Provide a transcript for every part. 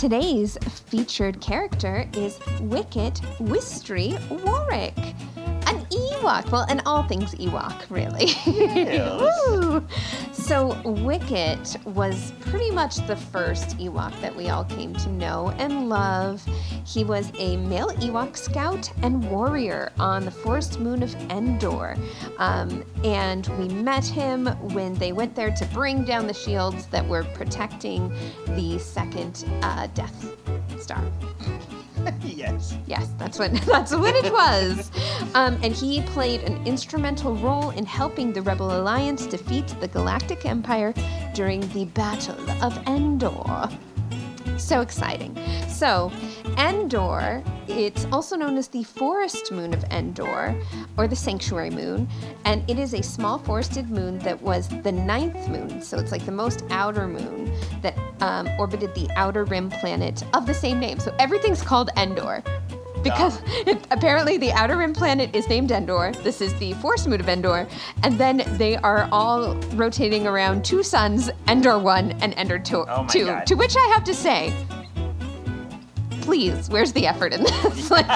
Today's featured character is Wicket Wistry Warwick, an Ewok. Well, an all things Ewok, really. Yes. So Wicket was pretty much the first Ewok that we all came to know and love. He was a male Ewok scout and warrior on the forest moon of Endor. And we met him when they went there to bring down the shields that were protecting the second Death Star. Yes, that's what it was. And he played an instrumental role in helping the Rebel Alliance defeat the Galactic Empire during the Battle of Endor. So exciting. So, Endor, it's also known as the forest moon of Endor, or the sanctuary moon, and it is a small forested moon that was the ninth moon, so it's like the most outer moon that orbited the outer rim planet of the same name. So everything's called Endor, because apparently the outer rim planet is named Endor, this is the forest moon of Endor, and then they are all rotating around two suns, Endor 1 and Endor 2, to which I have to say, please, where's the effort in this? Like,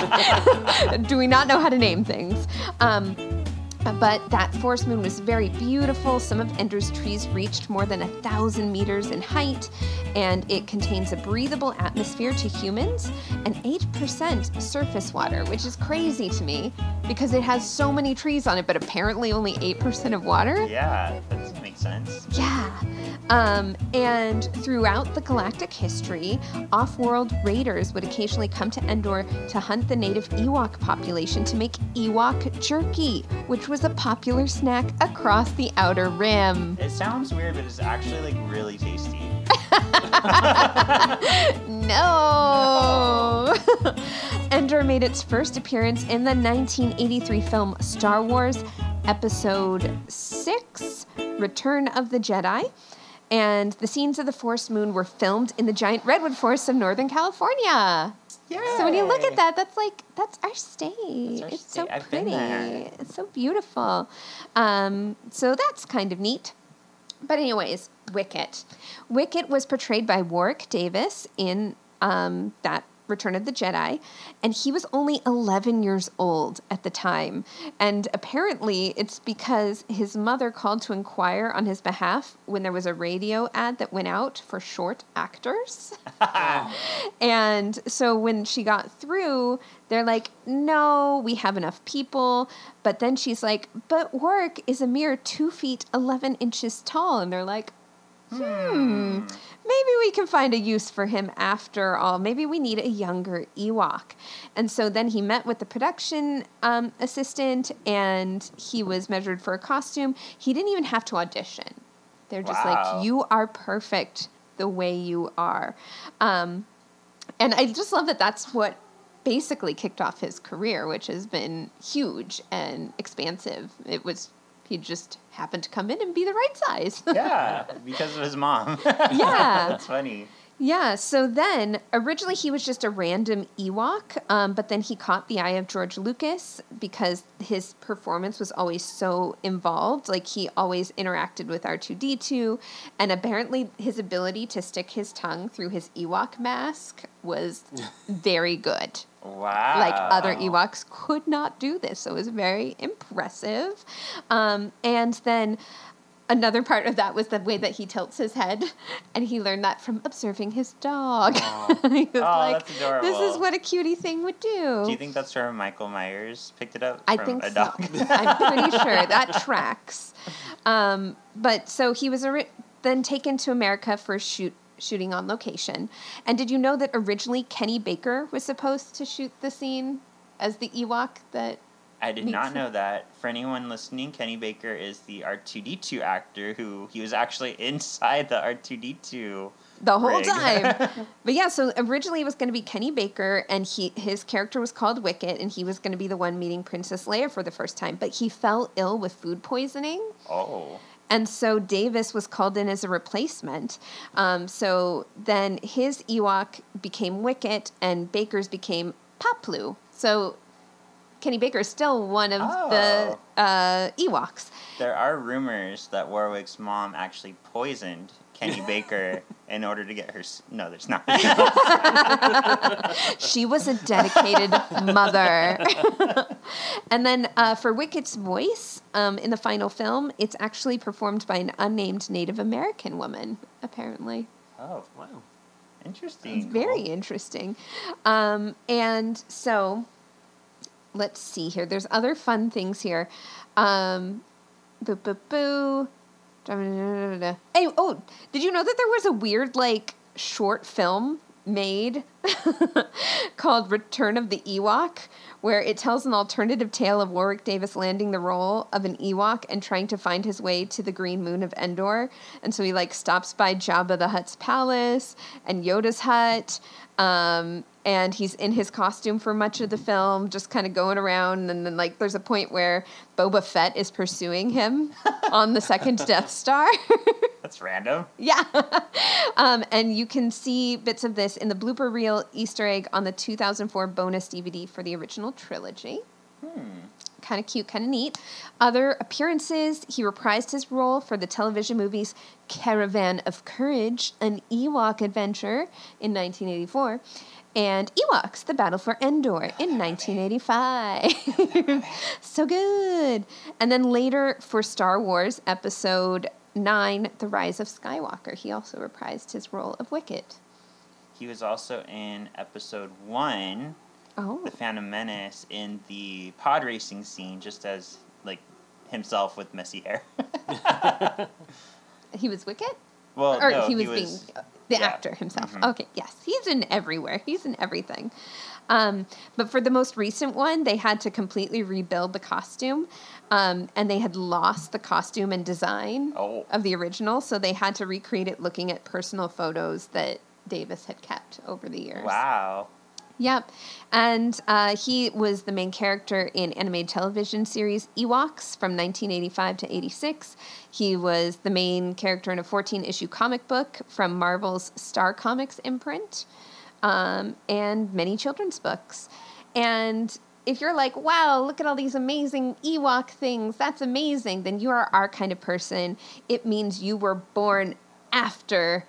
do we not know how to name things? But that forest moon was very beautiful. Some of Endor's trees reached more than 1,000 meters in height, and it contains a breathable atmosphere to humans and 8% surface water, which is crazy to me because it has so many trees on it, but apparently only 8% of water. Yeah, that doesn't make sense. Yeah. And throughout the galactic history, off-world raiders would occasionally come to Endor to hunt the native Ewok population to make Ewok jerky, which was a popular snack across the Outer Rim. It sounds weird, but it's actually, like, really tasty. No! Endor made its first appearance in the 1983 film Star Wars Episode 6, Return of the Jedi, and the scenes of the forest moon were filmed in the giant redwood forests of Northern California. Yay. So when you look at that, that's our state. It's so pretty. It's so beautiful. So that's kind of neat. But anyways, Wicket. Wicket was portrayed by Warwick Davis in that Return of the Jedi, and he was only 11 years old at the time. And apparently it's because his mother called to inquire on his behalf when there was a radio ad that went out for short actors. And so when she got through, they're like, no, we have enough people. But then she's like, but Warwick is a mere 2 feet, 11 inches tall. And they're like, maybe we can find a use for him after all. Maybe we need a younger Ewok. And so then he met with the production assistant, and he was measured for a costume. He didn't even have to audition. They're just like, you are perfect the way you are. And I just love that that's what basically kicked off his career, which has been huge and expansive. It was He just happened to come in and be the right size. Yeah, because of his mom. Yeah. That's funny. Yeah, so then, originally he was just a random Ewok, but then he caught the eye of George Lucas because his performance was always so involved. Like, he always interacted with R2-D2, and apparently his ability to stick his tongue through his Ewok mask was very good. Wow. Like, other Ewoks could not do this, so it was very impressive. And then another part of that was the way that he tilts his head, and he learned that from observing his dog. He was like, that's adorable. This is what a cutie thing would do. Do you think that's where Michael Myers picked it up from? I think a dog? So. I'm pretty sure that tracks. But so he was then taken to America for a shooting on location. And did you know that originally Kenny Baker was supposed to shoot the scene as the Ewok that... I did not know that. For anyone listening, Kenny Baker is the R2-D2 actor he was actually inside the R2-D2 the whole time. But yeah, so originally it was going to be Kenny Baker, and his character was called Wicket, and he was going to be the one meeting Princess Leia for the first time. But he fell ill with food poisoning. Oh. And so Davis was called in as a replacement. So then his Ewok became Wicket, and Baker's became Paplu. So Kenny Baker is still one of the Ewoks. There are rumors that Warwick's mom actually poisoned Kenny Baker in order to get her... No, there's not. She was a dedicated mother. And then for Wicket's voice in the final film, it's actually performed by an unnamed Native American woman, apparently. Oh, wow. Interesting. It's very interesting. And so... Let's see here. There's other fun things here. Boo, boo, boo. Anyway, oh, did you know that there was a weird, like, short film made called Return of the Ewok, where it tells an alternative tale of Warwick Davis landing the role of an Ewok and trying to find his way to the green moon of Endor. And so he, like, stops by Jabba the Hutt's palace and Yoda's hut. And he's in his costume for much of the film, just kind of going around. And then, like, there's a point where Boba Fett is pursuing him on the second Death Star. That's random. Yeah. And you can see bits of this in the blooper reel Easter egg on the 2004 bonus DVD for the original trilogy. Kind of cute, kind of neat. Other appearances, he reprised his role for the television movies Caravan of Courage, an Ewok adventure in 1984, and Ewoks: The Battle for Endor in 1985. So good. And then later for Star Wars Episode 9, The Rise of Skywalker, he also reprised his role of Wicket. He was also in Episode 1, The Phantom Menace, in the pod racing scene, just as, like, himself with messy hair. He was Wicket? Well, or no, he was being... The actor himself. Mm-hmm. Okay, yes. He's in everywhere. He's in everything. But for the most recent one, they had to completely rebuild the costume. And they had lost the costume and design of the original. So they had to recreate it looking at personal photos that Davis had kept over the years. Wow. Yep. And he was the main character in animated television series Ewoks from 1985 to 86. He was the main character in a 14-issue comic book from Marvel's Star Comics imprint, and many children's books. And if you're like, wow, look at all these amazing Ewok things, that's amazing, then you are our kind of person. It means you were born after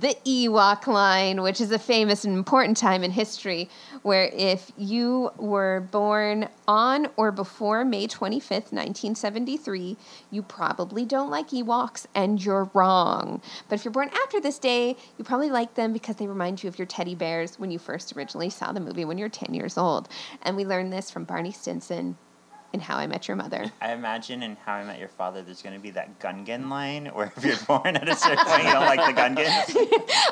the Ewok line, which is a famous and important time in history where if you were born on or before May 25th, 1973, you probably don't like Ewoks and you're wrong. But if you're born after this day, you probably like them because they remind you of your teddy bears when you first originally saw the movie when you were 10 years old. And we learned this from Barney Stinson in How I Met Your Mother. I imagine in How I Met Your Father, there's going to be that Gungan line, where if you're born at a certain point, you don't like the Gungans.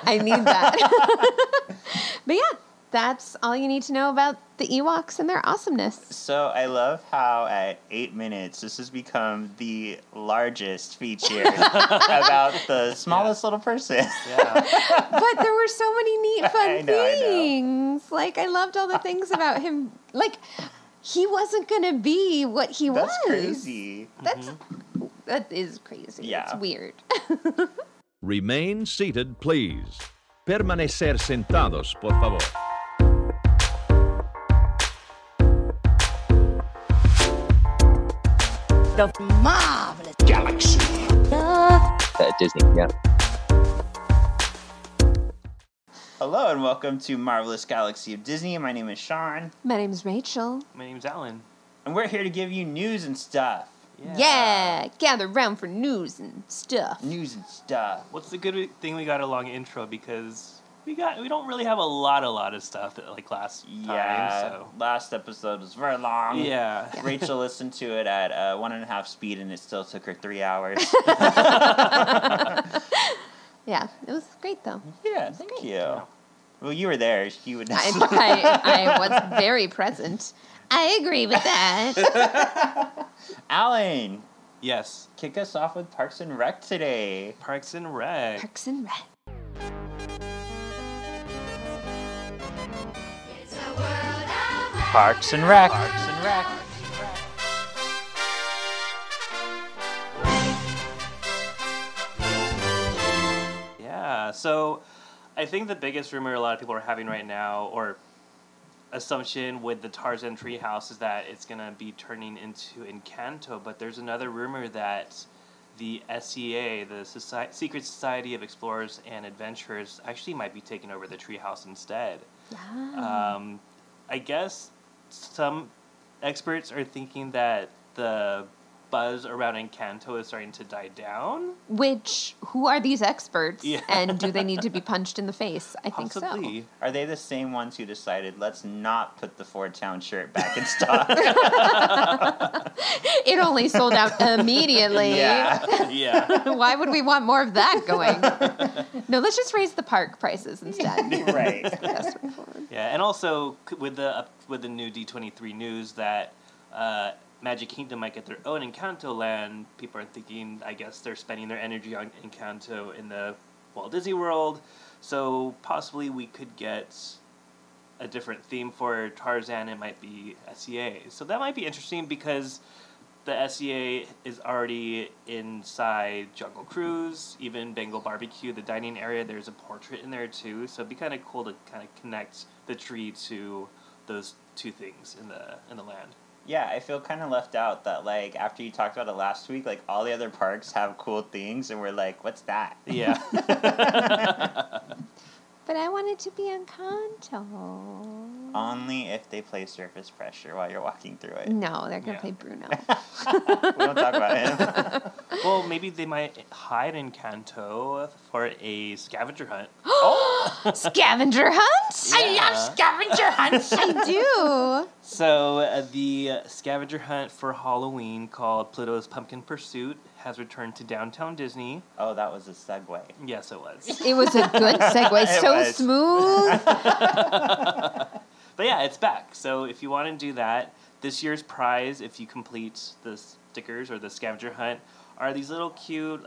I need that. But yeah, that's all you need to know about the Ewoks and their awesomeness. So I love how at 8 minutes, this has become the largest feature about the smallest little person. Yeah. But there were so many neat, fun things. I know. Like, I loved all the things about him. Like... He wasn't going to be what he was. That's crazy. That is crazy. Yeah. It's weird. Remain seated, please. Permanecer sentados, por favor. The Marvelous Galaxy. At Disney, yeah. Hello and welcome to Marvelous Galaxy of Disney. My name is Shawn. My name is Rachel. My name is Allan. And we're here to give you news and stuff. Yeah, gather around for news and stuff. News and stuff. What's the good thing we got a long intro because we don't really have a lot of stuff that like last time. Yeah, so. Last episode was very long. Yeah. Rachel listened to it at 1.5 speed and it still took her 3 hours. Yeah, it was great, though. Yeah, thank you. Yeah. Well, you were there. You would. I was very present. I agree with that. Allan. Yes. Kick us off with Parks and Rec today. Parks and Rec. Parks and Rec. It's a world of Parks and Rec. Parks and Rec. So I think the biggest rumor a lot of people are having right now, or assumption with the Tarzan treehouse, is that it's going to be turning into Encanto. But there's another rumor that the SEA, the Secret Society of Explorers and Adventurers, actually might be taking over the treehouse instead. Yeah. I guess some experts are thinking that the buzz around Encanto is starting to die down. Which, who are these experts? Yeah. And do they need to be punched in the face? Possibly. Think so. Are they the same ones who decided, let's not put the Ford Town shirt back in stock? It only sold out immediately. Yeah. Why would we want more of that going? No, let's just raise the park prices instead. Right. Yes, right forward. Yeah, and also with the new D23 news that Magic Kingdom might get their own Encanto land. People are thinking, I guess they're spending their energy on Encanto in the Walt Disney World. So possibly we could get a different theme for Tarzan. It might be SEA. So that might be interesting because the SEA is already inside Jungle Cruise, even Bengal Barbecue, the dining area. There's a portrait in there too. So it'd be kind of cool to kind of connect the tree to those two things in the land. Yeah, I feel kind of left out that, like, after you talked about it last week, like, all the other parks have cool things, and we're like, what's that? Yeah. But I want it to be Encanto. Only if they play Surface Pressure while you're walking through it. No, they're going to play Bruno. We don't talk about him. Well, maybe they might hide Encanto for a scavenger hunt. Oh! Scavenger hunt? Yeah. I love scavenger hunts. I do. So the scavenger hunt for Halloween called Pluto's Pumpkin Pursuit has returned to Downtown Disney. Oh, that was a segue. Yes, it was. It was a good segue. Smooth. But yeah, it's back. So if you want to do that, this year's prize, if you complete the stickers or the scavenger hunt, are these little cute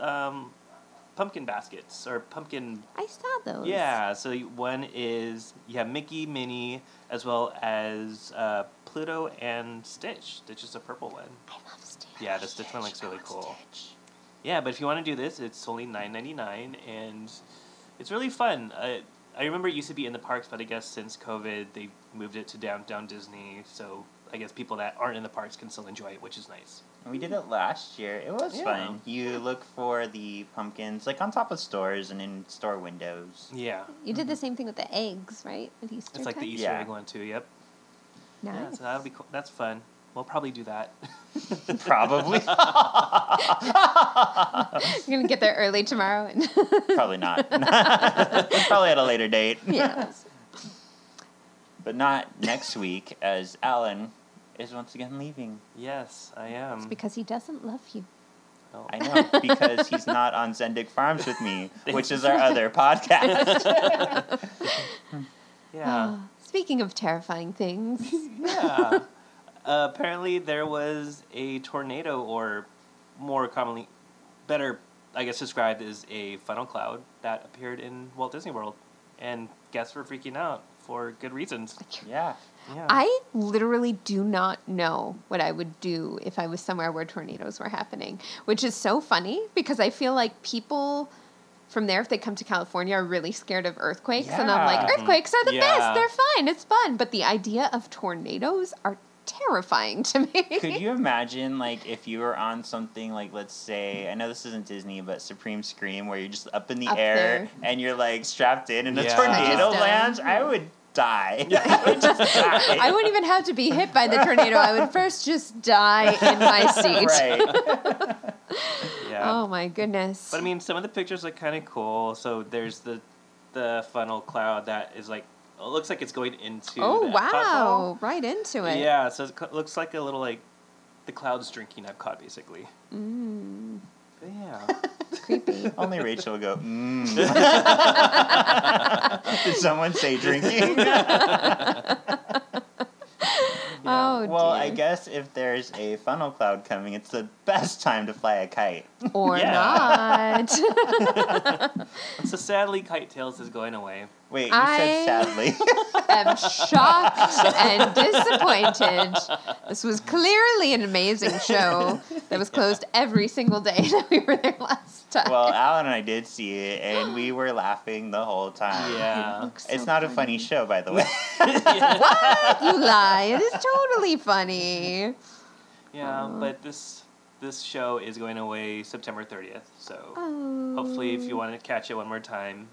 pumpkin baskets or pumpkin. I saw those. Yeah, so one is Mickey, Minnie, as well as Pluto and Stitch. Stitch is a purple one. I love Stitch. Yeah, the Stitch one looks really cool. Stitch. Yeah, but if you want to do this, it's only $9.99, and it's really fun. I remember it used to be in the parks, but I guess since COVID, they moved it to Downtown Disney, so I guess people that aren't in the parks can still enjoy it, which is nice. We did it last year. It was fun. You look for the pumpkins, like, on top of stores and in store windows. Yeah. You did the same thing with the eggs, right? With Easter It's like time? The Easter egg one, too, yep. Nice. Yeah, so that'll be cool. That's fun. We'll probably do that. Probably. You're going to get there early tomorrow. And probably not. Probably at a later date. Yeah. But not next week, as Allan is once again leaving. Yes, I am. It's because he doesn't love you. Oh. I know, because he's not on Zendic Farms with me, which is our other podcast. Yeah. Oh, speaking of terrifying things. Yeah. Apparently there was a tornado, or more commonly, better, I guess, described as a funnel cloud that appeared in Walt Disney World. And guests were freaking out for good reasons. Yeah. I literally do not know what I would do if I was somewhere where tornadoes were happening, which is so funny because I feel like people from there, if they come to California, are really scared of earthquakes. Yeah. And I'm like, earthquakes are the best. They're fine. It's fun. But the idea of tornadoes are terrifying to me. Could you imagine, like, if you were on something, like, let's say, I know this isn't Disney, but Supreme Scream, where you're just up in the air and you're, like, strapped in and a tornado lands? I would die. I would just die. I wouldn't even have to be hit by the tornado. I would first just die in my seat. Right. Yeah. Oh, my goodness. But, I mean, some of the pictures look kind of cool. So there's the funnel cloud that is, like, it looks like it's going into Epcot Hall. Right into it. Yeah, so it looks like a little, like, the clouds drinking Epcot, basically. Mm. But yeah. Creepy. Only Rachel would go, Did someone say drinking? Yeah. Oh, well, dear. I guess if there's a funnel cloud coming, it's the best time to fly a kite. Or not. So sadly, Kite Tales is going away. Wait, you said sadly. I'm shocked and disappointed. This was clearly an amazing show that was closed every single day that we were there last time. Well, Allan and I did see it, and we were laughing the whole time. Yeah. It's not funny. A funny show, by the way. What? You lie. It is totally funny. Yeah, but this this show is going away September 30th, so hopefully if you want to catch it one more time,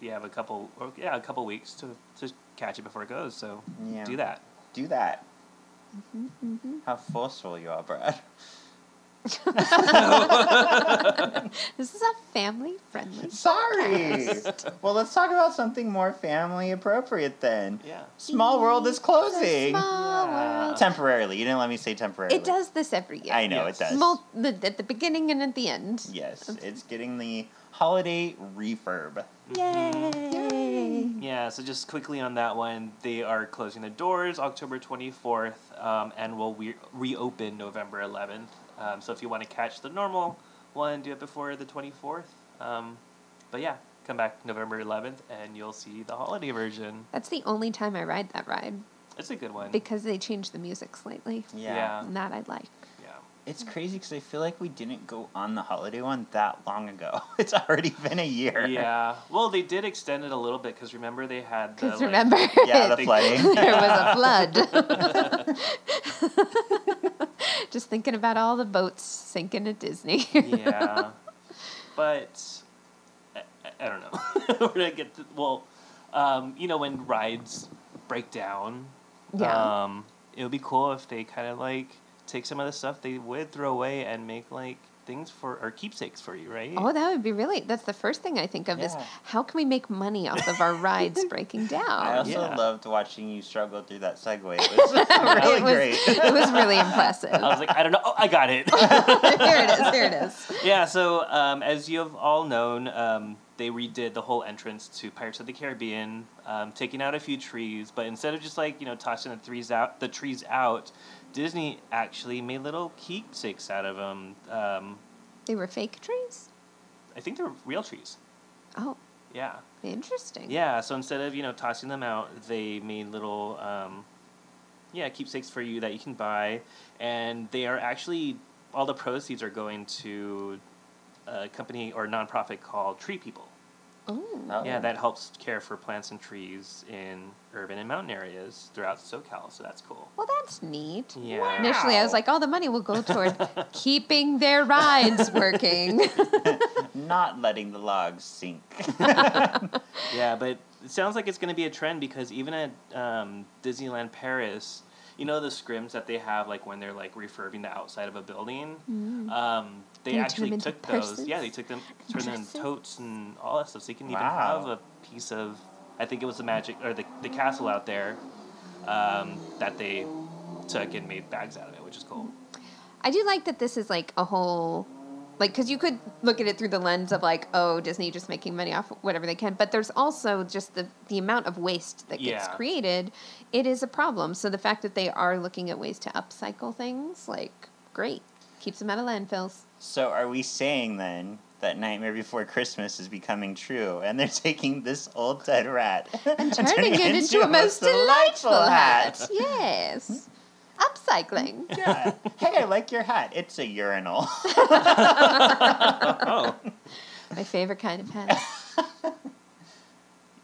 you have a couple weeks to catch it before it goes, so do that. Do that. Mm-hmm, mm-hmm. How forceful you are, Brad. This is a family-friendly podcast. Well, let's talk about something more family-appropriate then. Yeah. Small World is closing. Small World. Temporarily. You didn't let me say temporarily. It does this every year. I know, it does. At the beginning and at the end. Yes, it's getting the holiday refurb. Yay! Yeah, so just quickly on that one, they are closing the doors October 24th and will reopen November 11th. So if you want to catch the normal one, do it before the 24th. But yeah, come back November 11th and you'll see the holiday version. That's the only time I ride that ride. It's a good one. Because they changed the music slightly. Yeah. And that I like. Yeah. It's crazy because I feel like we didn't go on the holiday one that long ago. It's already been a year. Yeah. Well, they did extend it a little bit because remember they had the... the flooding. There was a flood. Just thinking about all the boats sinking at Disney. Yeah. But I don't know. We're going to get to... Well, you know, when rides break down, it would be cool if they kind of like take some of the stuff they would throw away and make like things for or keepsakes for you, right? Oh, that would be really... That's the first thing I think of is how can we make money off of our rides breaking down? I also loved watching you struggle through that segue. It was really great. It was really impressive. I was like, I don't know. Oh, I got it. Here it is. Yeah, so as you have all known, they redid the whole entrance to Pirates of the Caribbean, taking out a few trees, but instead of just like, you know, tossing the trees out, Disney actually made little keepsakes out of them. They were fake trees? I think they were real trees. Oh. Yeah. Interesting. Yeah, so instead of, you know, tossing them out, they made little, keepsakes for you that you can buy. And they are actually, all the proceeds are going to a company or nonprofit called Tree People. Oh. Yeah, that helps care for plants and trees in urban and mountain areas throughout SoCal, so that's cool. Well, that's neat. Yeah. Wow. Initially, I was like, all the money will go toward keeping their rides working. Not letting the logs sink. Yeah, but it sounds like it's going to be a trend because even at Disneyland Paris, you know the scrims that they have like when they're like refurbing the outside of a building? Mm. They actually took those. Yeah, they took them, turned them into totes and all that stuff. So you can even have a piece of, I think it was the magic, or the castle out there that they took and made bags out of it, which is cool. I do like that this is like a whole, like, because you could look at it through the lens of like, oh, Disney just making money off whatever they can. But there's also just the amount of waste that gets created. It is a problem. So the fact that they are looking at ways to upcycle things, like, great. Keeps them out of landfills. So are we saying then that Nightmare Before Christmas is becoming true and they're taking this old dead rat and turning it into a most delightful hat? Yes. Upcycling. Yeah. Hey, I like your hat. It's a urinal. Oh. My favorite kind of hat.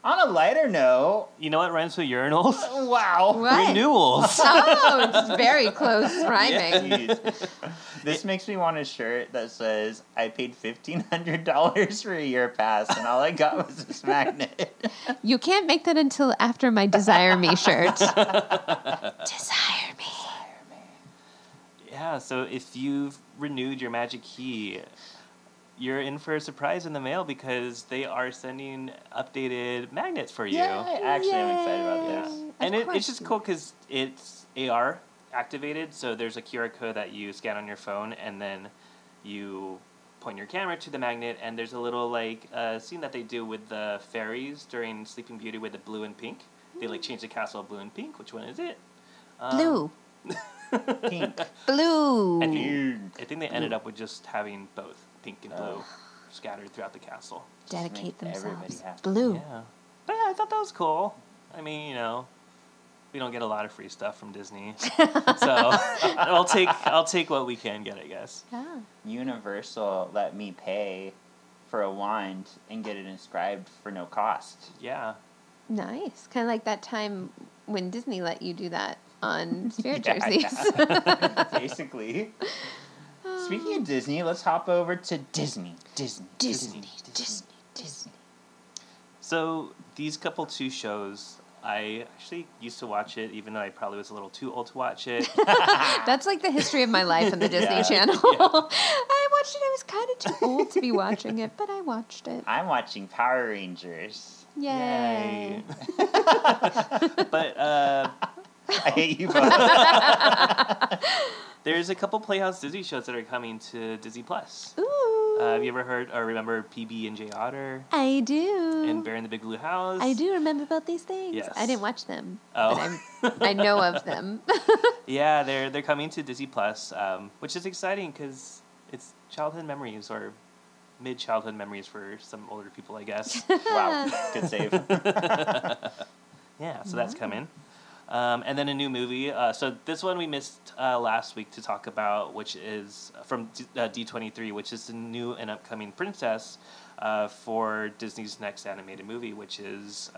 On a lighter note... You know what rhymes with urinals? Wow. What? Renewals. Oh, it's very close rhyming. Yeah. This makes me want a shirt that says, I paid $1,500 for a year pass, and all I got was this magnet. You can't make that until after my Desire Me shirt. Desire Me. Yeah, so if you've renewed your Magic Key... You're in for a surprise in the mail because they are sending updated magnets for you. Yeah, actually, I'm excited about this. And it's just cool because it's AR activated, so there's a QR code that you scan on your phone, and then you point your camera to the magnet, and there's a little like scene that they do with the fairies during Sleeping Beauty with the blue and pink. They like change the castle blue and pink. Which one is it? Blue. Pink. Blue. And I think they ended up with just having both. Pink and blue scattered throughout the castle. Dedicate themselves. Blue. Yeah. But yeah, I thought that was cool. I mean, you know, we don't get a lot of free stuff from Disney. So I'll take what we can get, I guess. Yeah. Universal let me pay for a wand and get it inscribed for no cost. Yeah. Nice. Kind of like that time when Disney let you do that on Spirit jerseys. Basically. Speaking of Disney, let's hop over to Disney. So these couple two shows, I actually used to watch it, even though I probably was a little too old to watch it. That's like the history of my life in the Disney Channel. Yeah. I watched it. I was kind of too old to be watching it, but I watched it. I'm watching Power Rangers. Yay. But I hate you both. There's a couple Playhouse Disney shows that are coming to Disney Plus. Ooh. Have you ever heard or remember PB and J Otter? I do. And Bear in the Big Blue House? I do remember about these things. Yes. I didn't watch them. Oh. But I know of them. Yeah, they're coming to Disney Plus, which is exciting because it's childhood memories or mid-childhood memories for some older people, I guess. Wow. Good save. Yeah, so that's coming. And then a new movie. So this one we missed last week to talk about, which is from D23, which is the new and upcoming princess for Disney's next animated movie, which is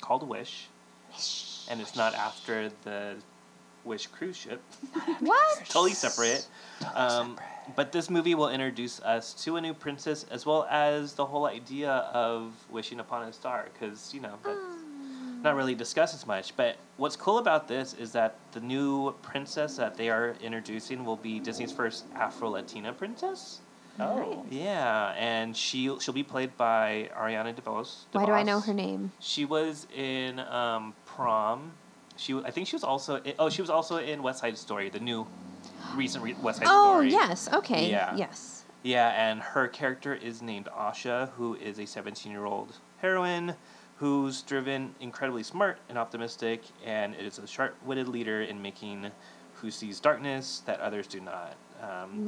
called Wish. Wish. And it's not after the Wish cruise ship. What? Totally separate. Totally separate. But this movie will introduce us to a new princess, as well as the whole idea of wishing upon a star, because, you know, that's... not really discussed as much, but what's cool about this is that the new princess that they are introducing will be Disney's first Afro-Latina princess. Oh. Yeah, and she'll be played by Ariana DeBose. Why do I know her name? She was in Prom. She was also in West Side Story, the new recent West Side Story. Oh, yes. Okay. Yeah. Yes. Yeah, and her character is named Asha, who is a 17-year-old heroine who's driven, incredibly smart and optimistic, and is a sharp-witted leader in making who sees darkness that others do not.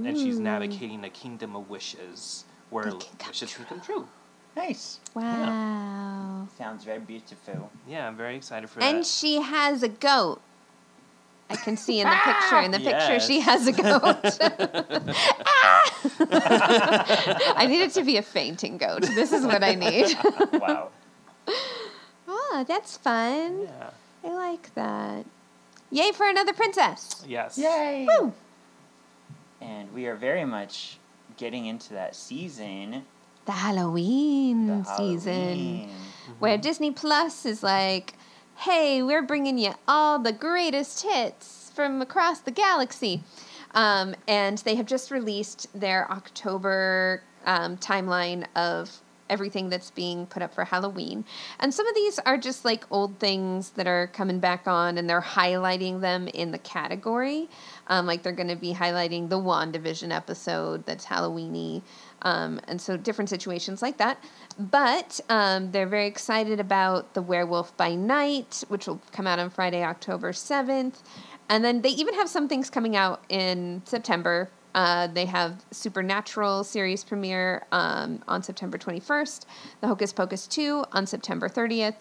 And she's navigating the kingdom of wishes, where wishes can come true. Nice. Wow. Yeah. Sounds very beautiful. Yeah, I'm very excited for that. And she has a goat. I can see in the picture. In the picture, she has a goat. I need it to be a fainting goat. This is what I need. Wow. Oh, that's fun. Yeah. I like that. Yay for another princess. Yes. Yay. Woo. And we are very much getting into that season. The Halloween season. Mm-hmm. Where Disney Plus is like, hey, we're bringing you all the greatest hits from across the galaxy. And they have just released their October timeline of everything that's being put up for Halloween. And some of these are just like old things that are coming back on, and they're highlighting them in the category. Like they're going to be highlighting the WandaVision episode that's Halloween-y. And so different situations like that. But they're very excited about the Werewolf by Night, which will come out on Friday, October 7th. And then they even have some things coming out in September. They have Supernatural series premiere on September 21st, The Hocus Pocus 2 on September 30th.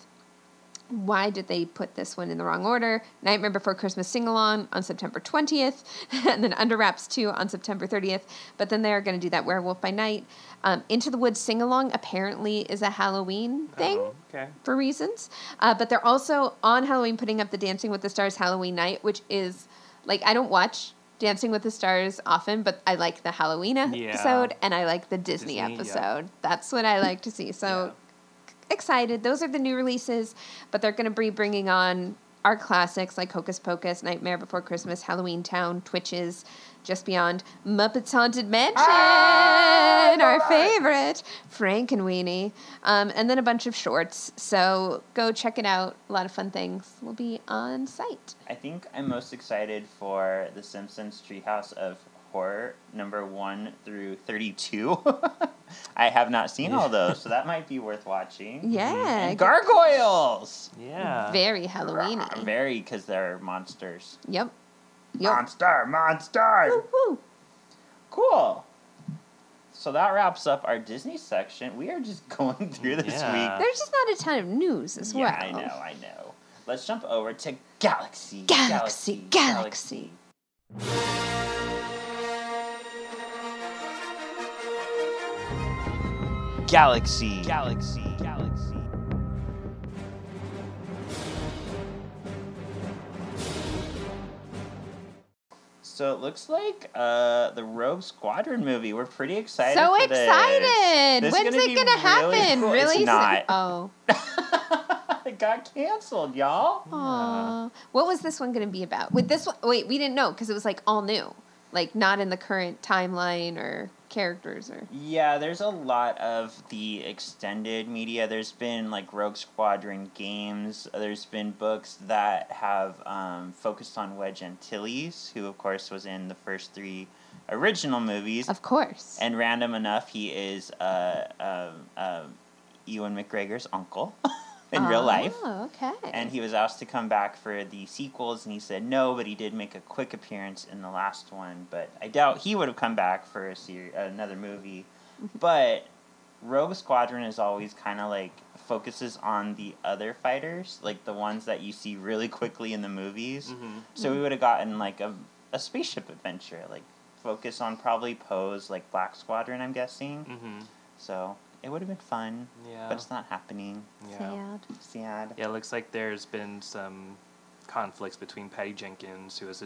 Why did they put this one in the wrong order? Nightmare Before Christmas Sing-Along on September 20th, and then Under Wraps 2 on September 30th. But then they're going to do that Werewolf by Night. Into the Woods Sing-Along apparently is a Halloween thing for reasons. But they're also on Halloween putting up the Dancing with the Stars Halloween night, which is, like, I don't watch Dancing with the Stars often, but I like the Halloween episode and I like the Disney episode. Yeah. That's what I like to see. So excited. Those are the new releases, but they're going to be bringing on our classics like Hocus Pocus, Nightmare Before Christmas, Halloween Town, Twitches, Just Beyond, Muppet's Haunted Mansion, our favorite, Frankenweenie, and then a bunch of shorts. So go check it out. A lot of fun things will be on site. I think I'm most excited for The Simpsons Treehouse of Horror, number 1 through 32. I have not seen all those, so that might be worth watching. Yeah. And gargoyles! Yeah. Very Halloween-y. Very, because they're monsters. Yep. Monster! Woo-hoo. Cool. So that wraps up our Disney section. We are just going through this week. There's just not a ton of news as well. Yeah, I know. Let's jump over to Galaxy. Galaxy. So it looks like the Rogue Squadron movie. We're pretty excited. So for excited! This. When's it gonna happen? Cool. Really? It's not. Oh. It got canceled, y'all. Aww. What was this one gonna be about? With this one, wait, we didn't know because it was like all new, like not in the current timeline or characters or. Yeah, there's a lot of the extended media. There's been like Rogue Squadron games. There's been books that have focused on Wedge Antilles, who of course was in the first three original movies. Of course. And random enough, he is Ewan McGregor's uncle. In real life. Oh, okay. And he was asked to come back for the sequels, and he said no, but he did make a quick appearance in the last one. But I doubt he would have come back for another movie. But Rogue Squadron is always kind of like focuses on the other fighters, like the ones that you see really quickly in the movies. Mm-hmm. So we would have gotten like a spaceship adventure, like focus on probably Poe's like Black Squadron, I'm guessing. Mm-hmm. So... it would have been fun, yeah. But it's not happening. Yeah. Sad. Yeah, it looks like there's been some conflicts between Patty Jenkins, who was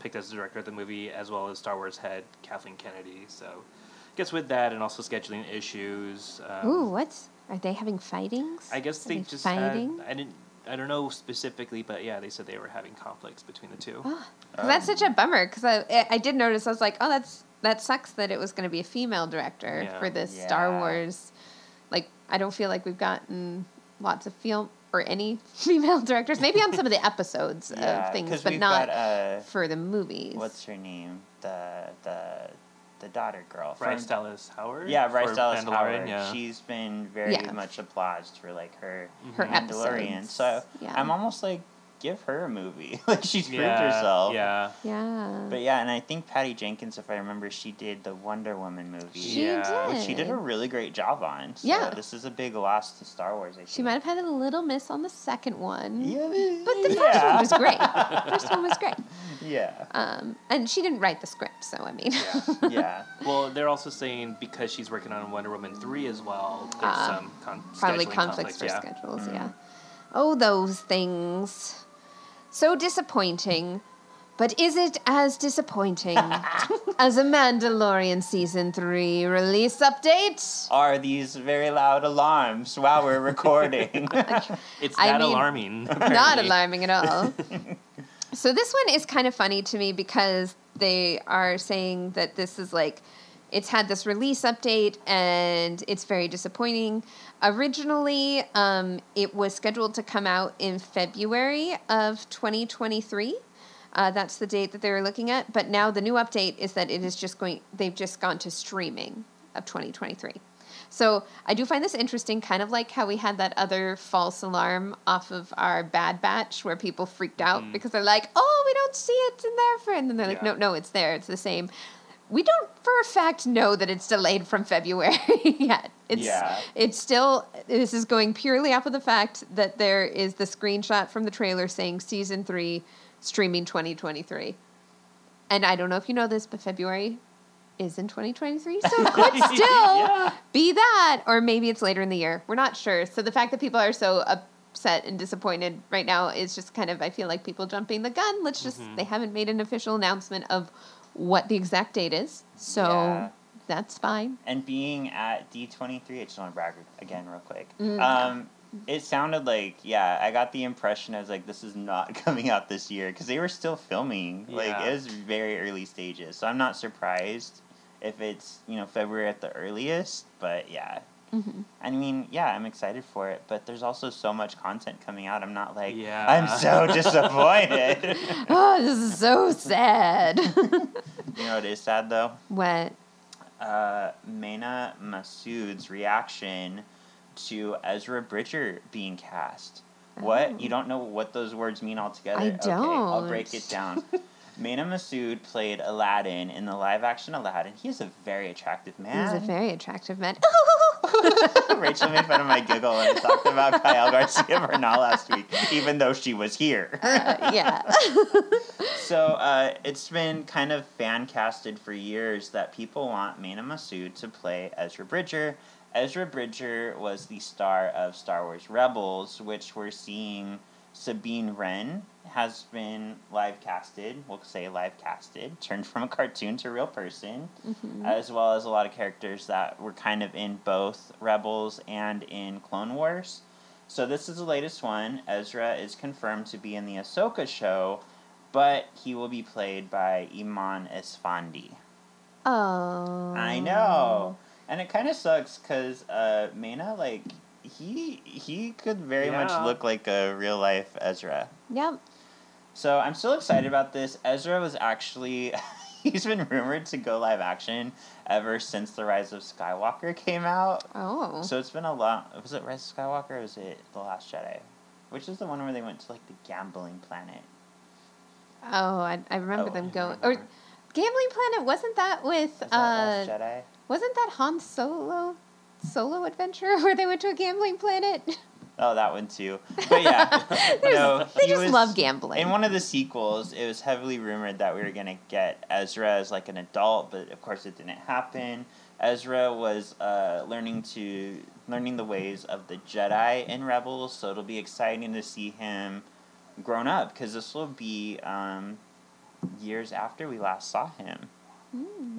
picked as the director of the movie, as well as Star Wars head Kathleen Kennedy. So I guess with that and also scheduling issues. Are they having fightings? I guess they just fighting? I don't know specifically, but yeah, they said they were having conflicts between the two. Oh, that's such a bummer, because I did notice, I was like, oh, that sucks that it was going to be a female director for this Star Wars. Like, I don't feel like we've gotten lots of any female directors. Maybe on some of the episodes of things, but not for the movies. What's her name? The daughter girl. Bryce Dallas Howard? Yeah, Bryce Dallas Howard. Yeah. She's been very much applauded for, like, her Mandalorian. Episodes. So I'm almost like, give her a movie. Like, she's proved herself. Yeah. But yeah, and I think Patty Jenkins, if I remember, she did the Wonder Woman movie. She did. Which she did a really great job on. So this is a big loss to Star Wars, I think. She might have had a little miss on the second one. Yeah. But the first one was great. Yeah. And she didn't write the script, so I mean. Well, they're also saying because she's working on Wonder Woman 3 as well, there's some probably conflicts for schedules, Oh, those things. So disappointing, but is it as disappointing as a Mandalorian Season 3 release update? Are these very loud alarms while we're recording? It's not alarming. Apparently. Not alarming at all. So this one is kind of funny to me because they are saying that this is like, it's had this release update and it's very disappointing. Originally, it was scheduled to come out in February of 2023. That's the date that they were looking at. But now the new update is that it is just they've just gone to streaming of 2023. So I do find this interesting, kind of like how we had that other false alarm off of our Bad Batch where people freaked out because they're like, oh, we don't see it in there, friend. And they're like, no, it's there. It's the same. We don't, for a fact, know that it's delayed from February yet. It's still, this is going purely off of the fact that there is the screenshot from the trailer saying Season 3 streaming 2023. And I don't know if you know this, but February is in 2023, so it could still be that, or maybe it's later in the year. We're not sure. So the fact that people are so upset and disappointed right now is just kind of, I feel like people jumping the gun. Let's just, they haven't made an official announcement of what the exact date is, so that's fine. And being at D23, I just want to brag again real quick. It sounded like, I got the impression I was like, this is not coming out this year, because they were still filming. Yeah. Like, it was very early stages, so I'm not surprised if it's, February at the earliest, but I mean, I'm excited for it, but there's also so much content coming out. I'm not like, I'm so disappointed. Oh, this is so sad. You know what is sad, though? What? Mena Massoud's reaction to Ezra Bridger being cast. What? Oh. You don't know what those words mean altogether? I don't. Okay, I'll break it down. Mena Massoud played Aladdin in the live-action Aladdin. He is a very attractive man. He's a very attractive man. Rachel made fun of my giggle when I talked about Kyle Garcia Bernal last week, even though she was here. So it's been kind of fan-casted for years that people want Mena Massoud to play Ezra Bridger. Ezra Bridger was the star of Star Wars Rebels, which we're seeing Sabine Wren has been live casted, turned from a cartoon to a real person, as well as a lot of characters that were kind of in both Rebels and in Clone Wars. So this is the latest one. Ezra is confirmed to be in the Ahsoka show, but he will be played by Iman Esfandi. Oh. I know. And it kind of sucks because Mena, like, he could very much look like a real-life Ezra. Yep. So I'm still excited about this. Ezra was actually... He's been rumored to go live action ever since The Rise of Skywalker came out. Oh. So it's been a long... Was it Rise of Skywalker or was it The Last Jedi? Which is the one where they went to, like, the gambling planet. Oh, I remember them going... Or Gambling Planet, wasn't that with... Was that Last Jedi? Wasn't that Han Solo... Solo Adventure where they went to a gambling planet? Oh, that one too. But yeah. No, they just love gambling. In one of the sequels, it was heavily rumored that we were going to get Ezra as like an adult, but of course it didn't happen. Ezra was learning the ways of the Jedi in Rebels, so it'll be exciting to see him grown up because this will be years after we last saw him.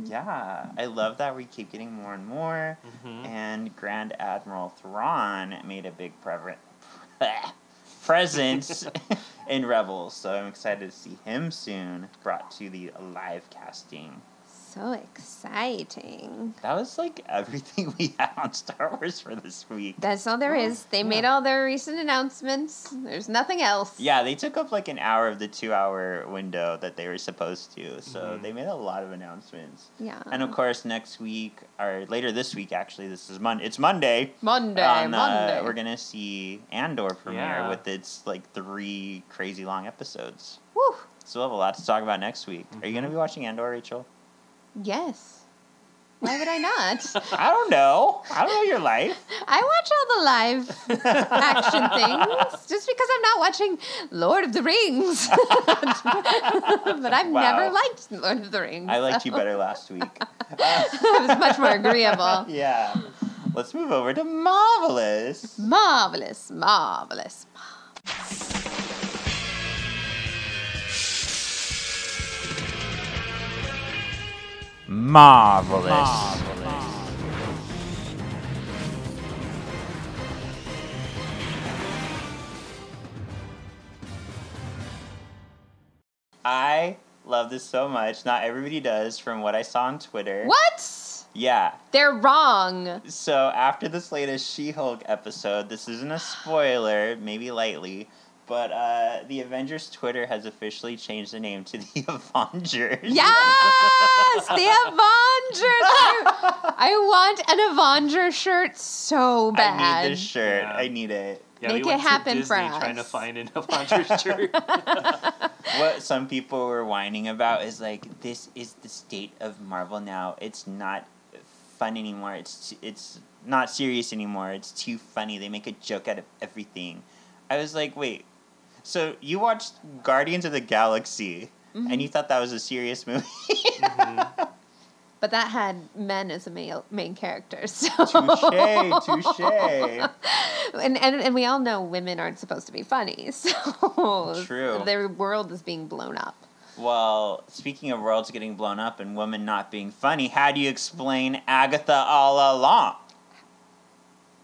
Yeah, I love that we keep getting more and more, and Grand Admiral Thrawn made a big presence in Rebels, so I'm excited to see him soon, brought to the live casting. So exciting. That was, like, everything we had on Star Wars for this week. That's all there is. They made all their recent announcements. There's nothing else. Yeah, they took up, like, an hour of the 2-hour window that they were supposed to. So they made a lot of announcements. Yeah. And, of course, next week, or later this week, actually, this is Monday. It's Monday. Monday. We're going to see Andor premiere with its, like, 3 crazy long episodes. Woo! So we'll have a lot to talk about next week. Are you going to be watching Andor, Rachel? Yes. Why would I not? I don't know. I don't know your life. I watch all the live action things just because I'm not watching Lord of the Rings. But I've never liked Lord of the Rings. I liked you better last week. It was much more agreeable. Yeah. Let's move over to Marvelous. Marvelous. Marvelous. I love this so much. Not everybody does, from what I saw on Twitter. What? Yeah. They're wrong. So after this latest She-Hulk episode, this isn't a spoiler, maybe lightly, but the Avengers Twitter has officially changed the name to the Avengers. Yes! The Avengers! I want an Avengers shirt so bad. I need this shirt. Yeah. I need it. Yeah, make it happen for us. Trying to find an Avengers shirt. What some people were whining about is like, this is the state of Marvel now. It's not fun anymore. It's not serious anymore. It's too funny. They make a joke out of everything. I was like, wait. So you watched Guardians of the Galaxy, and you thought that was a serious movie? But that had men as a main character. So. Touché. And we all know women aren't supposed to be funny. So true. Their world is being blown up. Well, speaking of worlds getting blown up and women not being funny, how do you explain Agatha all along?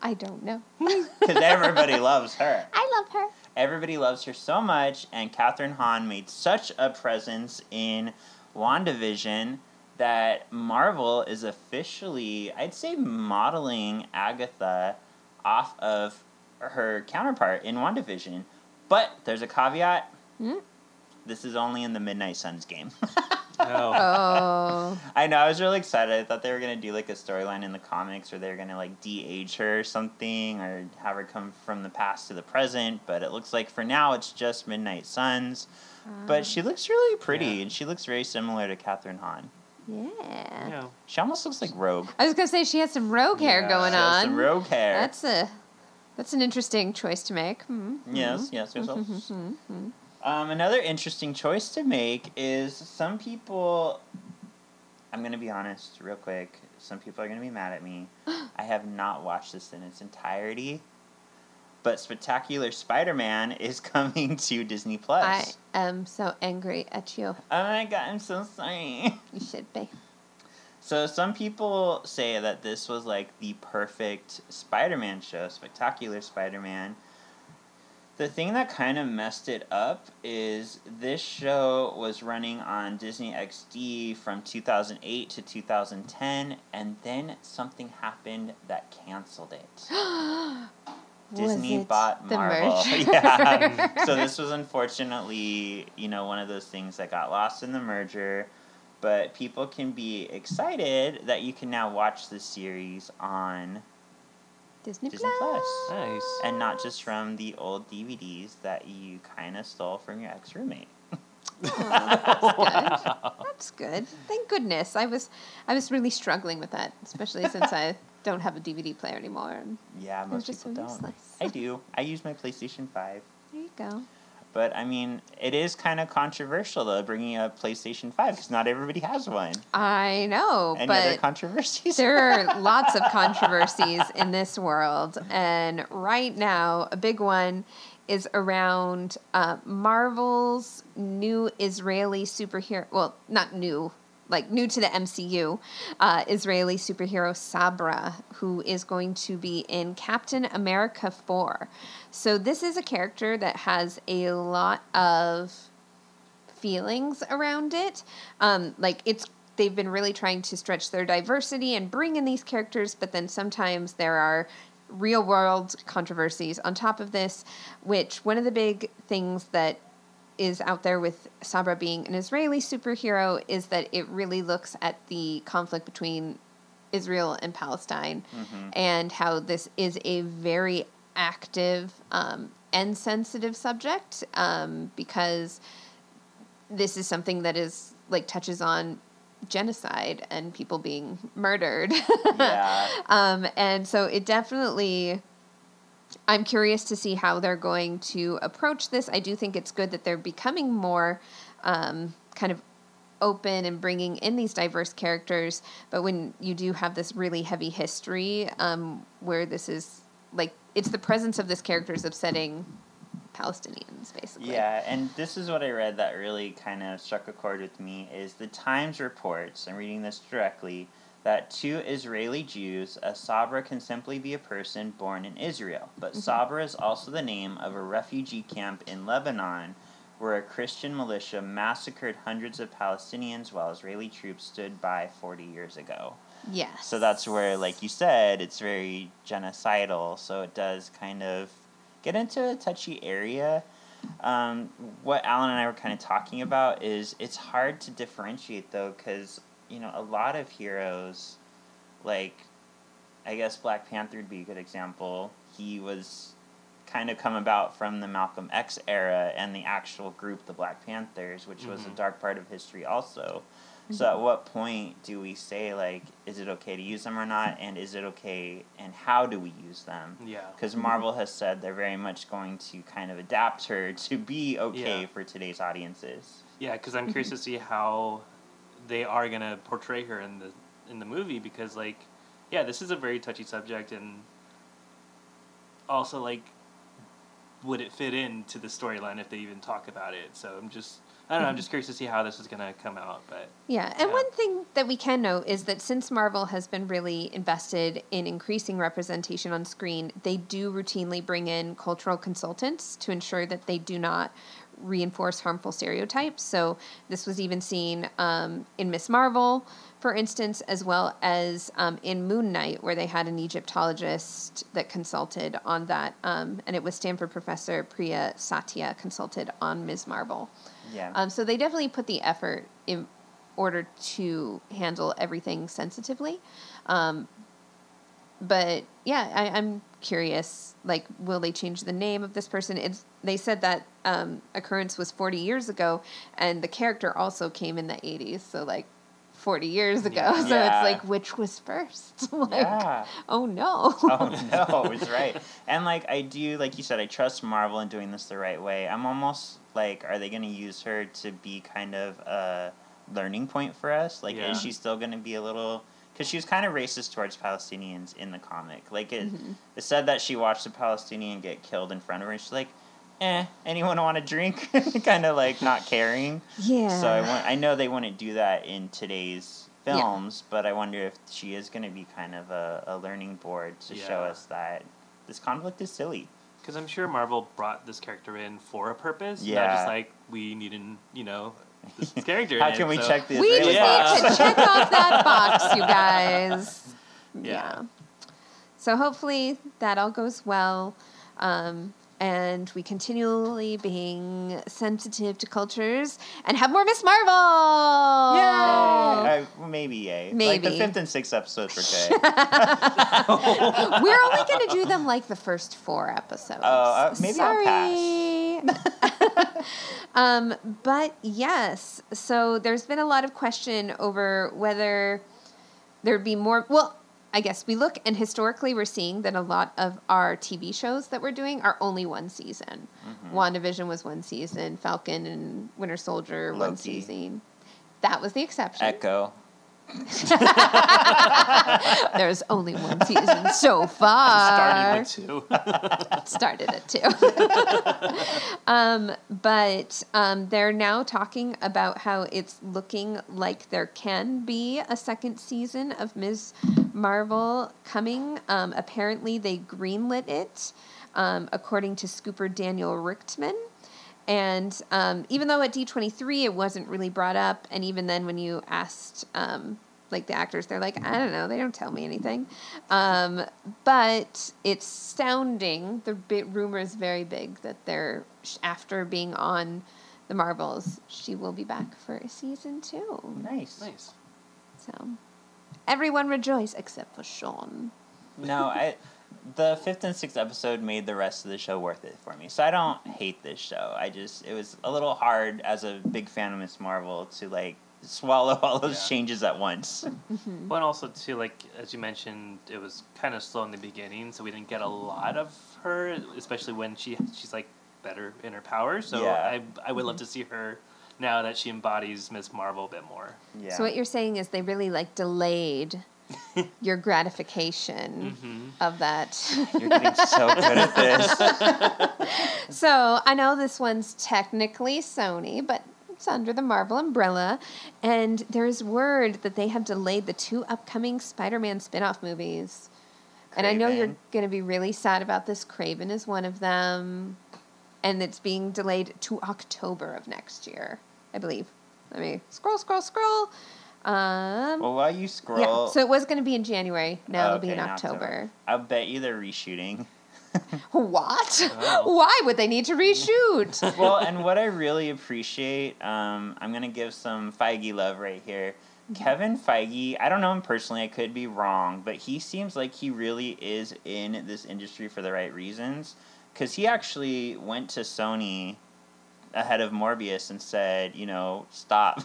I don't know. Because everybody loves her. I love her. Everybody loves her so much, and Catherine Hahn made such a presence in WandaVision that Marvel is officially, I'd say, modeling Agatha off of her counterpart in WandaVision. But there's a caveat. This is only in the Midnight Suns game. Oh. I know, I was really excited. I thought they were going to do, like, a storyline in the comics where they were going to, like, de-age her or something or have her come from the past to the present, but it looks like for now it's just Midnight Suns. But she looks really pretty, and she looks very similar to Catherine Hahn. Yeah. She almost looks like Rogue. I was going to say she has some Rogue hair going on. She has some Rogue hair. That's an interesting choice to make. Yes. Another interesting choice to make is some people, I'm going to be honest real quick, some people are going to be mad at me. I have not watched this in its entirety. but Spectacular Spider-Man is coming to Disney Plus. I am so angry at you. Oh my God, I'm so sorry. You should be. So some people say that this was like the perfect Spider-Man show, Spectacular Spider-Man. The thing that kind of messed it up is this show was running on Disney XD from 2008 to 2010, and then something happened that canceled it. Disney bought Marvel. Yeah. So this was unfortunately, one of those things that got lost in the merger. But people can be excited that you can now watch this series on Disney Plus. Nice. And not just from the old DVDs that you kind of stole from your ex-roommate. That's good. Thank goodness. I was really struggling with that, especially since I don't have a DVD player anymore. Yeah, most people don't. Useless. I do. I use my PlayStation 5. There you go. But, it is kind of controversial, though, bringing up PlayStation 5, because not everybody has one. I know, but any other controversies? There are lots of controversies in this world. And right now, a big one is around Marvel's new Israeli superhero... Well, not new, new to the MCU, Israeli superhero Sabra, who is going to be in Captain America 4. So this is a character that has a lot of feelings around it. They've been really trying to stretch their diversity and bring in these characters, but then sometimes there are real world controversies on top of this, which one of the big things that is out there with Sabra being an Israeli superhero is that it really looks at the conflict between Israel and Palestine, mm-hmm. and how this is a very active and sensitive subject, because this is something that is touches on genocide and people being murdered. Yeah. And so it definitely... I'm curious to see how they're going to approach this. I do think it's good that they're becoming more kind of open and bringing in these diverse characters. But when you do have this really heavy history where this is it's the presence of this character is upsetting Palestinians, basically. Yeah, and this is what I read that really kind of struck a chord with me is the Times reports, I'm reading this directly, that to Israeli Jews, a Sabra can simply be a person born in Israel. But Sabra is also the name of a refugee camp in Lebanon where a Christian militia massacred hundreds of Palestinians while Israeli troops stood by 40 years ago. Yes. So that's where, you said, it's very genocidal. So it does kind of get into a touchy area. What Alan and I were kind of talking about is it's hard to differentiate, though, because... a lot of heroes, I guess Black Panther would be a good example. He was kind of come about from the Malcolm X era and the actual group, the Black Panthers, which mm-hmm. was a dark part of history also. Mm-hmm. So at what point do we say, is it okay to use them or not? And is it okay, and how do we use them? Yeah. Because Marvel has said they're very much going to kind of adapt her to be okay for today's audiences. Yeah, because I'm curious to see how... they are going to portray her in the movie because, this is a very touchy subject and also, would it fit into the storyline if they even talk about it? So I'm just curious to see how this is going to come out. But yeah, and one thing that we can note is that since Marvel has been really invested in increasing representation on screen, they do routinely bring in cultural consultants to ensure that they do not reinforce harmful stereotypes. So this was even seen in Miss Marvel, for instance, as well as in Moon Knight, where they had an Egyptologist that consulted on that, and it was Stanford professor Priya Satya consulted on Ms. Marvel. Yeah. So they definitely put the effort in order to handle everything sensitively. But yeah, I'm curious, will they change the name of this person? They said that occurrence was 40 years ago, and the character also came in the 80s, so 40 years ago. Yeah. So it's which was first? Oh no. Oh no, it's right. And I do, you said, I trust Marvel in doing this the right way. I'm almost are they going to use her to be kind of a learning point for us? Is she still going to be a little... because she was kind of racist towards Palestinians in the comic. Like, it said that she watched a Palestinian get killed in front of her, and she's like, anyone want a drink? Kind of, like, not caring. Yeah. So I know they wouldn't do that in today's films, but I wonder if she is going to be kind of a learning board to show us that this conflict is silly. Because I'm sure Marvel brought this character in for a purpose. Yeah. Not just, like, we need an, you know... This character. How can we check this? We just need to check off that box, you guys. Yeah. So hopefully that all goes well, and we continually being sensitive to cultures and have more Miss Marvel. Yay! Maybe yay. Maybe like the 5th and 6th episodes were good. We're only going to do them like the first 4 episodes. Oh, maybe Sorry. I'll pass. But yes, so there's been a lot of question over whether there'd be more. Well, I guess we look and historically we're seeing that a lot of our TV shows that we're doing are only one season. Mm-hmm. WandaVision was one season, Falcon and Winter Soldier, Loki. One season. That was the exception. Echo. There's only one season so far. Started at two. But they're now talking about how it's looking like there can be a second season of Ms. Marvel coming. Apparently they greenlit it, according to scooper Daniel Richtman. And even though at D23 it wasn't really brought up, and even then when you asked the actors, they're like, I don't know, they don't tell me anything. But it's sounding, the rumor is very big that they're, after being on the Marvels, she will be back for a season 2. Nice. So everyone rejoice except for Shawn. No, The 5th and 6th episode made the rest of the show worth it for me. So I don't hate this show. It was a little hard as a big fan of Ms. Marvel to, swallow all those changes at once. Mm-hmm. But also, too, as you mentioned, it was kind of slow in the beginning, so we didn't get a lot of her, especially when she's, better in her power. So I would love to see her now that she embodies Ms. Marvel a bit more. Yeah. So what you're saying is they really, delayed... your gratification of that. You're getting so good at this. So I know this one's technically Sony, but it's under the Marvel umbrella. And there's word that they have delayed the 2 upcoming Spider-Man spin-off movies. Craven. And I know you're going to be really sad about this. Craven is one of them. And it's being delayed to October of next year, I believe. Let me scroll. Well, while you scroll... Yeah, so it was going to be in January. Now it'll be in October. I bet you they're reshooting. What? Oh. Why would they need to reshoot? Well, and what I really appreciate, I'm going to give some Feige love right here. Kevin Feige, I don't know him personally, I could be wrong, but he seems like he really is in this industry for the right reasons. Because he actually went to Sony... ahead of Morbius and said, stop.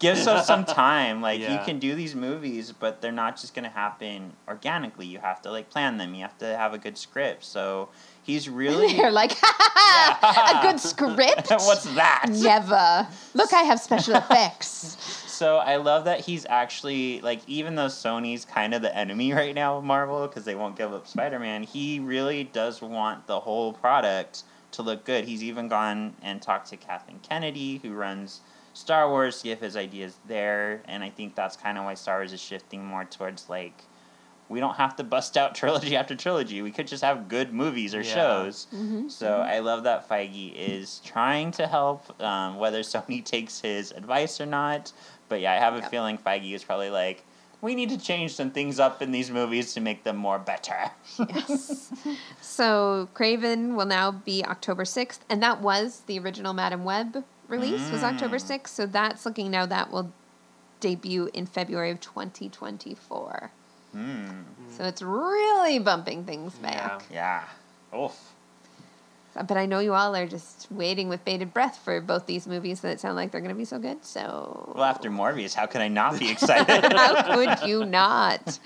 Give us some time. You can do these movies, but they're not just going to happen organically. You have to, plan them. You have to have a good script. So he's really... They're like, a good script? What's that? Never. Look, I have special effects. So I love that he's actually, even though Sony's kind of the enemy right now of Marvel because they won't give up Spider-Man, he really does want the whole product to look good. He's even gone and talked to Kathleen Kennedy, who runs Star Wars, to give his ideas there. And I think that's kind of why Star Wars is shifting more towards, we don't have to bust out trilogy after trilogy. We could just have good movies or shows. Mm-hmm. So I love that Feige is trying to help, whether Sony takes his advice or not. But I have a feeling Feige is probably we need to change some things up in these movies to make them more better. Yes. So Craven will now be October 6th. And that was the original Madame Web release, was October 6th. So that's looking now that will debut in February of 2024. Mm. So it's really bumping things back. Yeah. Oof. But I know you all are just waiting with bated breath for both these movies that sound like they're going to be so good, so... Well, after Morbius, how could I not be excited? How could you not?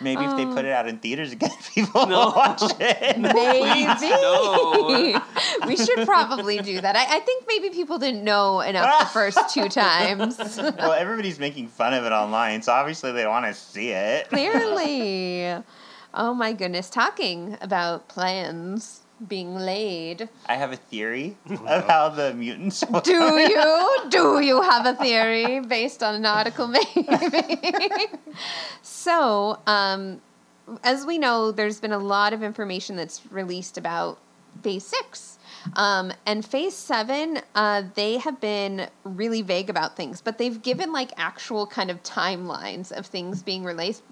Maybe if they put it out in theaters again, people will watch it. Maybe. No. We should probably do that. I think maybe people didn't know enough the first two times. Well, everybody's making fun of it online, so obviously they want to see it. Clearly. Oh, my goodness. Talking about plans being laid. I have a theory of how the mutants work. Do you? Do you have a theory based on an article, maybe? So, as we know, there's been a lot of information that's released about Phase 6. And Phase 7, they have been really vague about things, but they've given, like, actual kind of timelines of things being released,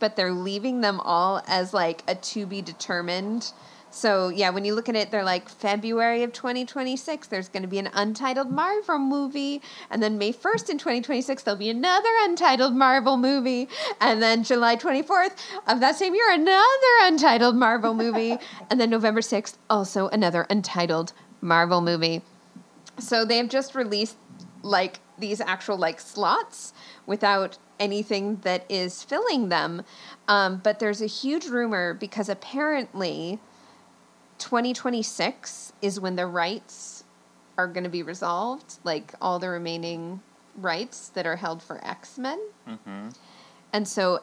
but they're leaving them all as, like, a to-be-determined. So, yeah, when you look at it, they're like, February of 2026, there's going to be an untitled Marvel movie. And then May 1st in 2026, there'll be another untitled Marvel movie. And then July 24th of that same year, another untitled Marvel movie. And then November 6th, also another untitled Marvel movie. So they've just released, like, these actual, like, slots without anything that is filling them. But there's a huge rumor because apparently 2026 is when the rights are going to be resolved, like all the remaining rights that are held for X-Men. Mm-hmm. And so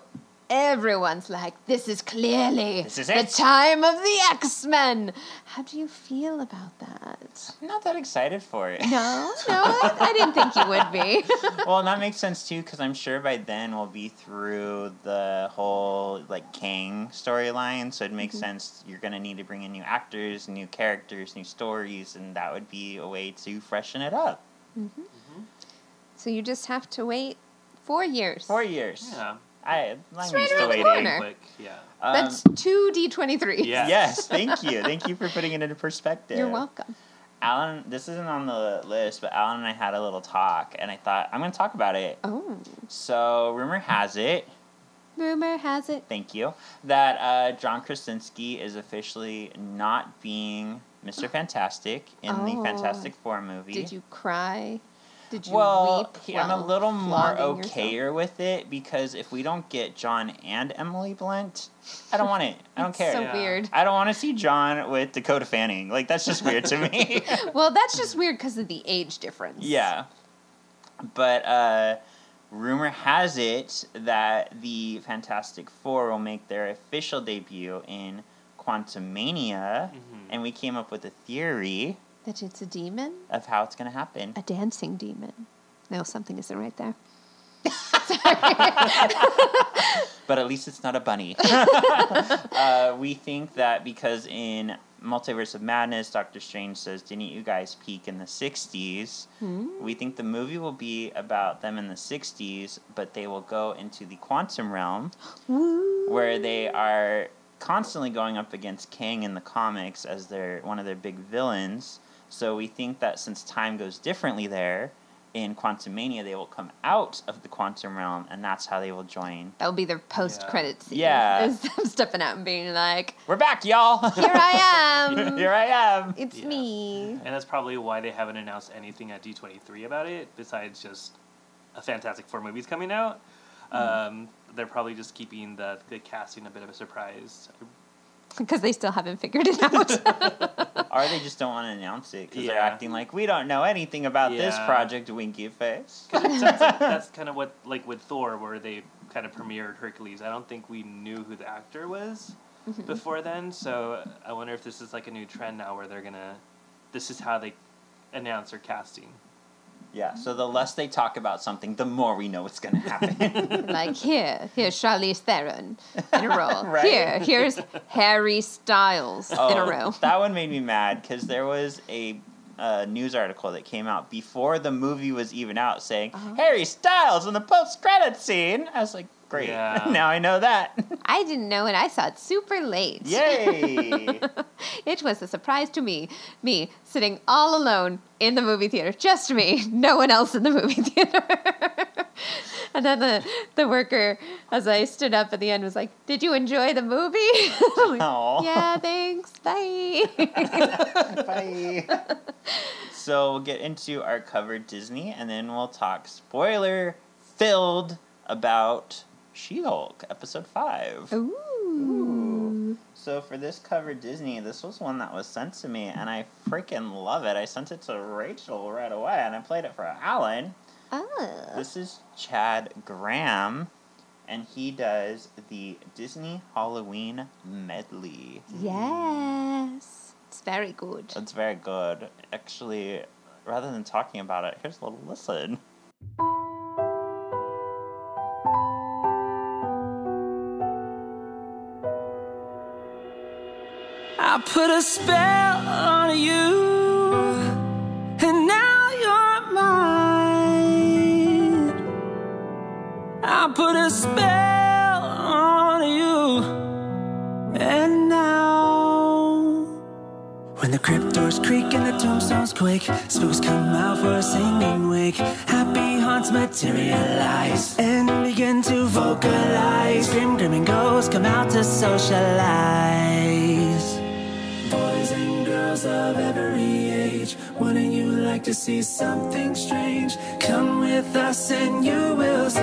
everyone's like, this is clearly the time of the X-Men. How do you feel about that? I'm not that excited for it. No, I didn't think you would be. Well, and that makes sense, too, because I'm sure by then we'll be through the whole, like, Kang storyline, so it makes sense. You're going to need to bring in new actors, new characters, new stories, and that would be a way to freshen it up. Mm-hmm. Mm-hmm. So you just have to wait 4 years. 4 years. Yeah. I'm used to waiting. Like, yeah. That's two D23s. Yeah. Yes, thank you. Thank you for putting it into perspective. You're welcome. Allan, this isn't on the list, but Allan and I had a little talk, and I thought, I'm going to talk about it. Oh. So, rumor has it. Thank you. That John Krasinski is officially not being Mr. Fantastic in the Fantastic Four movie. Did you cry? Did you weep? I'm a little more okayer with it because if we don't get John and Emily Blunt, I don't want it. I don't care. So weird. I don't want to see John with Dakota Fanning. Like, that's just weird to me. Well, that's just weird because of the age difference. Yeah. But rumor has it that the Fantastic Four will make their official debut in Quantumania, and we came up with a theory. That it's a demon? Of how it's going to happen. A dancing demon. No, something isn't right there. Sorry. But at least it's not a bunny. We think that because in Multiverse of Madness, Doctor Strange says, didn't you guys peak in the 60s? We think the movie will be about them in the 60s, but they will go into the quantum realm where they are constantly going up against Kang in the comics as one of their big villains. So we think that since time goes differently there, in Quantumania, they will come out of the quantum realm, and that's how they will join. That will be their post-credits scene. Yeah. Is them stepping out and being like, we're back, y'all! Here I am! Here I am! It's me! And that's probably why they haven't announced anything at D23 about it, besides just a Fantastic Four movie's coming out. They're probably just keeping the casting a bit of a surprise. Because they still haven't figured it out. Or they just don't want to announce it because they're acting like, we don't know anything about this project, winky face. That's kind of what, like with Thor, where they kind of premiered Hercules. I don't think we knew who the actor was before then. So I wonder if this is like a new trend now where they're going to, this is how they announce their casting. Yeah, so the less they talk about something, the more we know what's going to happen. Like, here's Charlize Theron in a row. Right? Here's Harry Styles in a row. That one made me mad because there was a news article that came out before the movie was even out saying, Harry Styles in the post-credits scene. I was like, great, now I know that. I didn't know it. I saw it super late. Yay! It was a surprise to me. Me sitting all alone in the movie theater. Just me. No one else in the movie theater. And then the worker, as I stood up at the end, was like, did you enjoy the movie? Like, yeah, thanks. Bye. Bye. So we'll get into our covered Disney, and then we'll talk spoiler-filled about She-Hulk, Episode 5. Ooh. Ooh. So for this cover, Disney, this was one that was sent to me, and I freaking love it. I sent it to Rachel right away, and I played it for Allan. Oh. This is Chad Graham, and he does the Disney Halloween medley. Yes. It's very good. It's very good. Actually, rather than talking about it, here's a little listen. I put a spell on you, and now you're mine. I put a spell on you, and now. When the crypt doors creak and the tombstones quake, spooks come out for a singing wake. Happy haunts materialize and begin to vocalize. Grim ghosts come out to socialize. Boys and girls of every age, wouldn't you like to see something strange? Come with us and you will see.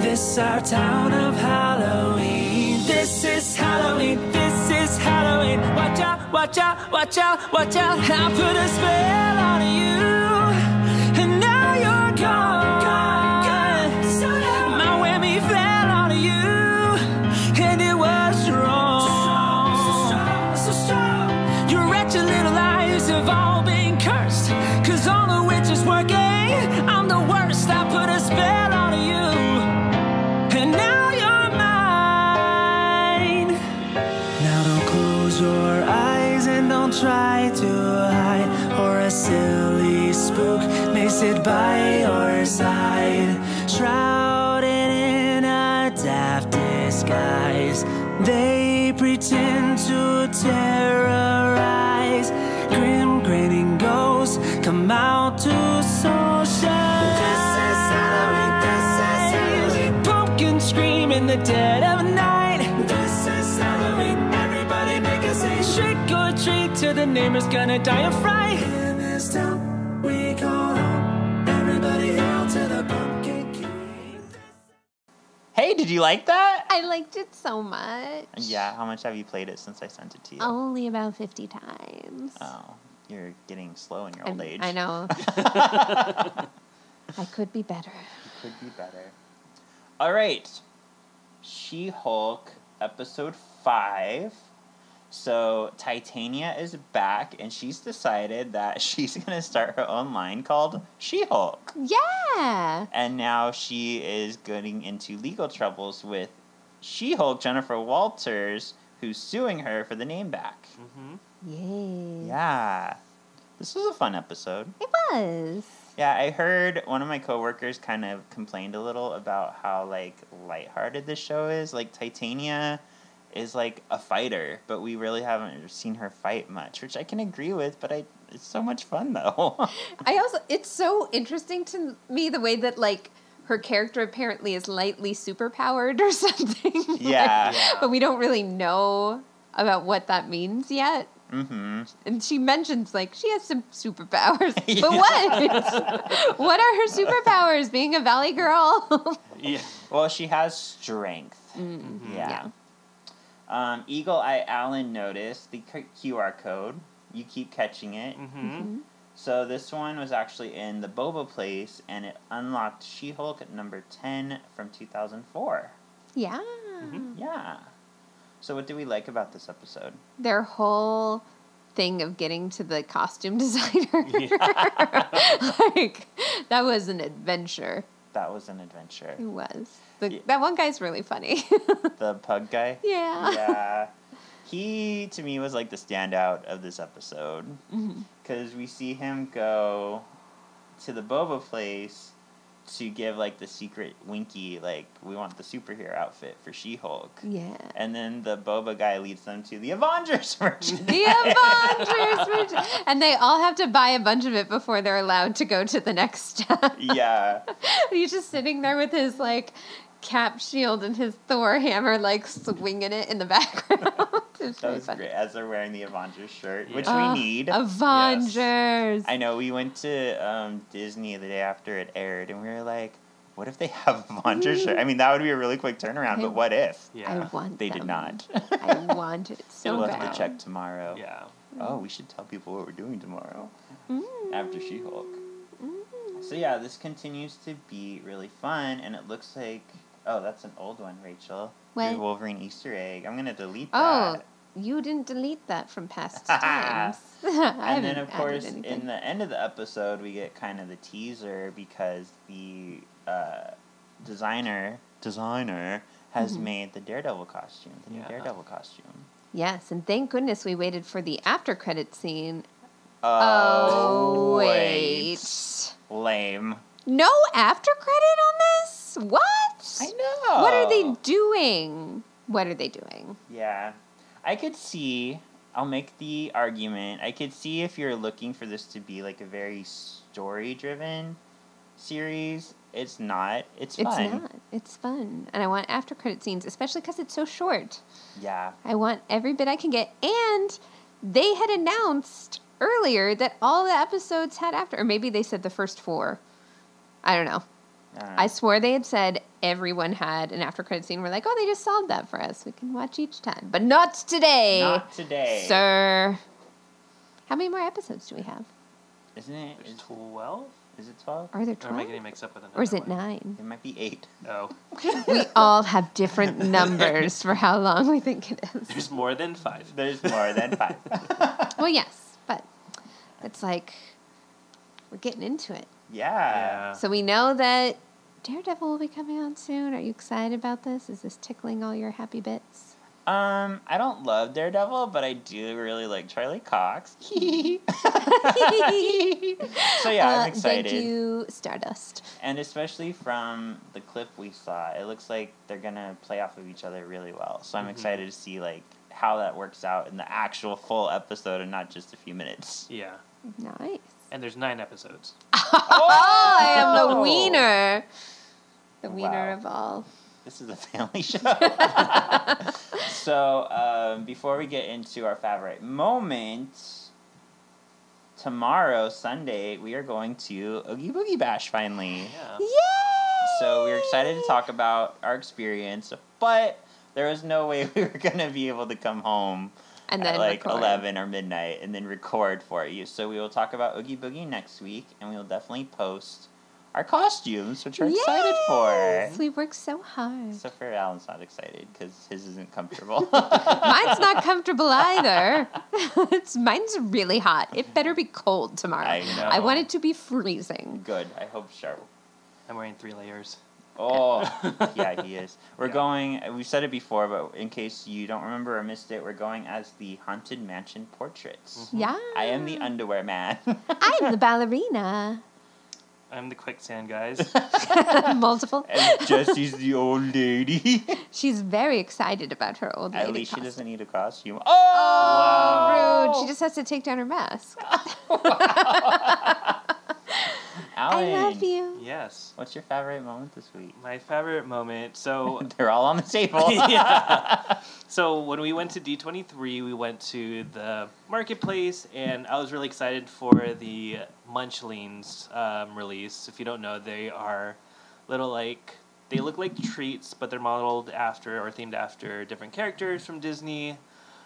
This our town of Halloween. This is Halloween, this is Halloween. Watch out, watch out, watch out, watch out. I put a spell on you, and now you're gone, gone, gone. So my whammy fell on you, and it was wrong. So strong, so strong. Your wretched little lives have all been cursed, 'cause all the witches working, I'm the worst. I put a spell on you, and now you're mine. Now don't close your eyes and don't try to hide, or a silly spook may sit by your side, shrouded in a daft disguise. They pretend to terrorize. Grim grinning ghosts come out to socialize. This is Halloween, this is Halloween. Pumpkin scream in the dead of night. This is Halloween, everybody make a scene. Trick or treat till the neighbor's gonna die of fright. In this town we call home, everybody hail to the pumpkin. Hey, did you like that? I liked it so much. Yeah, how much have you played it since I sent it to you? Only about 50 times. Oh, you're getting slow in your old age. I know. I could be better. You could be better. All right. She-Hulk, Episode 5. So Titania is back, and she's decided that she's going to start her own line called She-Hulk. Yeah! And now she is getting into legal troubles with She-Hulk, Jennifer Walters, who's suing her for the name back. Mm-hmm. Yay. Yeah. This was a fun episode. It was. Yeah, I heard one of my coworkers kind of complained a little about how, like, lighthearted this show is. Like, Titania is like a fighter, but we really haven't seen her fight much, which I can agree with, but it's so much fun, though. I also, it's so interesting to me the way that, like, her character apparently is lightly superpowered or something. Yeah. But we don't really know about what that means yet. Mm-hmm. And she mentions, like, she has some superpowers. But yeah. What? What are her superpowers? Being a valley girl? Yeah. Well, she has strength. Mm-hmm. Yeah. Eagle Eye Allen noticed the QR code. You keep catching it. Mm-hmm. Mm-hmm. So this one was actually in the Boba Place, and it unlocked She-Hulk at number 10 from 2004. Yeah. Mm-hmm. Yeah. So what do we like about this episode? Their whole thing of getting to the costume designer. Yeah. Like, that was an adventure. That was an adventure. It was. That one guy's really funny. The pug guy? Yeah. Yeah. He, to me, was like the standout of this episode. Because mm-hmm. we see him go to the Boba Place to give, like, the secret winky, like, we want the superhero outfit for She-Hulk. Yeah. And then the Boba guy leads them to the Avengers merchandise. The Avengers merchandise. And they all have to buy a bunch of it before they're allowed to go to the next step. Yeah. He's just sitting there with his, like, cap shield and his Thor hammer, like, swinging it in the background. That really was funny. Great, as they're wearing the Avengers shirt, yeah. Which we need. Avengers! Yes. I know, we went to Disney the day after it aired, and we were like, what if they have a launcher shirt? I mean, that would be a really quick turnaround, but what if? Yeah. I want They did not. I want it so bad. We'll have to check tomorrow. Yeah. Oh, we should tell people what we're doing tomorrow after She-Hulk. So, yeah, this continues to be really fun, and it looks like... Oh, that's an old one, Rachel. What? Your Wolverine Easter egg. I'm going to delete that. Oh, you didn't delete that from past times. And then, of course, in the end of the episode, we get kind of the teaser because the designer has made the Daredevil costume, the new Daredevil costume. Yes, and thank goodness we waited for the after-credit scene. Oh, wait. Lame. No after credit on this? What? I know. What are they doing? Yeah. I could see, I'll make the argument, I could see if you're looking for this to be like a very story-driven series. It's not. It's fun. And I want after credit scenes, especially because it's so short. Yeah. I want every bit I can get. And they had announced earlier that all the episodes had after, or maybe they said the first four. I don't know. I swore they had said everyone had an after credit scene. We're like, oh, they just solved that for us. We can watch each time. But not today. Not today. Sir. How many more episodes do we have? Isn't it 12? Is it 12? Are there 12? Or am I getting mixed up with another one? Or is it 9? It might be 8. No. We all have different numbers for how long we think it is. There's more than 5. Well, yes. But it's like we're getting into it. Yeah. So we know that Daredevil will be coming on soon. Are you excited about this? Is this tickling all your happy bits? I don't love Daredevil, but I do really like Charlie Cox. So I'm excited. Thank you, Stardust. And especially from the clip we saw, it looks like they're going to play off of each other really well. So I'm excited to see like how that works out in the actual full episode and not just a few minutes. Yeah. Nice. And there's 9 episodes. Oh, I am the wiener. The wiener of all. This is a family show. So, before we get into our favorite moment, tomorrow, Sunday, we are going to Oogie Boogie Bash, finally. Yeah. Yay! So, we're excited to talk about our experience, but there was no way we were going to be able to come home and then at like record. 11 or midnight, and then record for you. So we will talk about Oogie Boogie next week, and we will definitely post our costumes, which we're excited for. We worked so hard. Except for Alan's not excited, because his isn't comfortable. Mine's not comfortable either. Mine's really hot. It better be cold tomorrow. I know. I want it to be freezing. Good. I hope so. I'm wearing 3 layers. Oh, yeah, he is. We're going, we've said it before, but in case you don't remember or missed it, we're going as the Haunted Mansion portraits. Mm-hmm. Yeah. I am the underwear man. I'm the ballerina. I'm the quicksand guys. Multiple. And Jessie's the old lady. She's very excited about her old lady. At least costume. She doesn't need a costume. Oh! Wow. Rude. She just has to take down her mask. Wow. Alan, I love you. Yes. What's your favorite moment this week? My favorite moment, so... They're all on the table. Yeah. So when we went to D23, we went to the marketplace, and I was really excited for the Munchlings release. If you don't know, they are little, like... They look like treats, but they're modeled after or themed after different characters from Disney.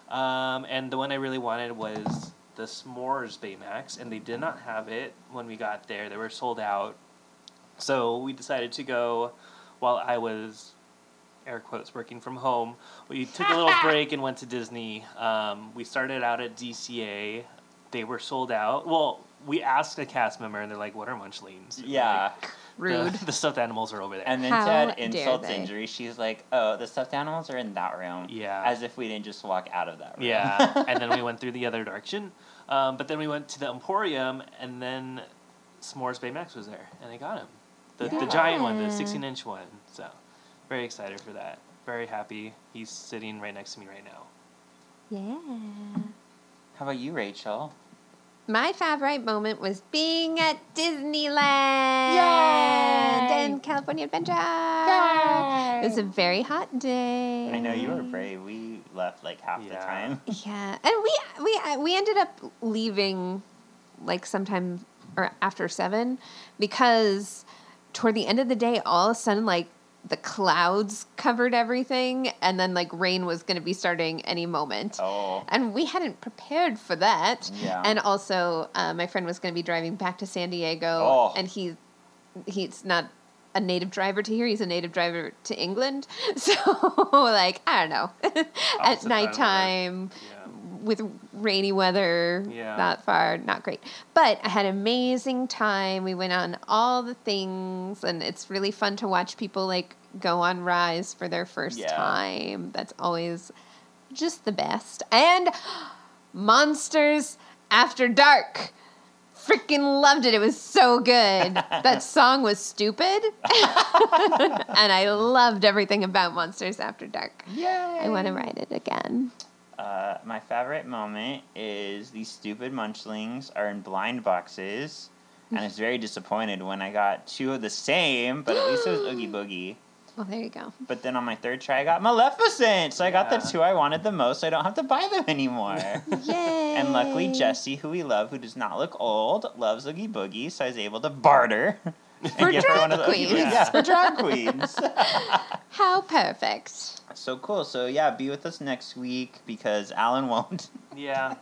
And the one I really wanted was... the S'mores Baymax, and they did not have it when we got there. They were sold out. So we decided to go while I was, air quotes, working from home. We took a little break and went to Disney. We started out at DCA. They were sold out. Well, we asked a cast member, and they're like, what are Munchlings? Yeah. Like, rude. The stuffed animals are over there. And then to add insult to injury, she's like, oh, the stuffed animals are in that room. Yeah. As if we didn't just walk out of that room. Yeah. And then we went through the other direction. But then we went to the Emporium, and then S'mores Baymax was there, and I got him. The giant one, the 16-inch one. So, very excited for that. Very happy. He's sitting right next to me right now. Yeah. How about you, Rachel? My favorite moment was being at Disneyland. Yay! And California Adventure. Yay! It was a very hot day. I know, you were brave. We left like half the time. Yeah, and we ended up leaving like sometime or after 7 because toward the end of the day, all of a sudden, like, the clouds covered everything, and then, like, rain was going to be starting any moment. Oh. And we hadn't prepared for that. Yeah. And also, my friend was going to be driving back to San Diego, and he's not a native driver to here. He's a native driver to England. So, like, I don't know. At nighttime, with rainy weather, not far, not great. But I had an amazing time. We went on all the things, and it's really fun to watch people, like, go on rides for their first time. That's always just the best. And Monsters After Dark. Freaking loved it. It was so good. That song was stupid. And I loved everything about Monsters After Dark. Yay! I want to ride it again. My favorite moment is these stupid munchlings are in blind boxes, and I was very disappointed when I got two of the same, but at least it was Oogie Boogie. Well, there you go. But then on my third try, I got Maleficent, so I got the two I wanted the most, so I don't have to buy them anymore. Yay! And luckily, Jessie, who we love, who does not look old, loves Oogie Boogie, so I was able to barter. For drag queens. Yeah, for drag queens. How perfect. So cool. So, yeah, be with us next week because Allan won't. Yeah.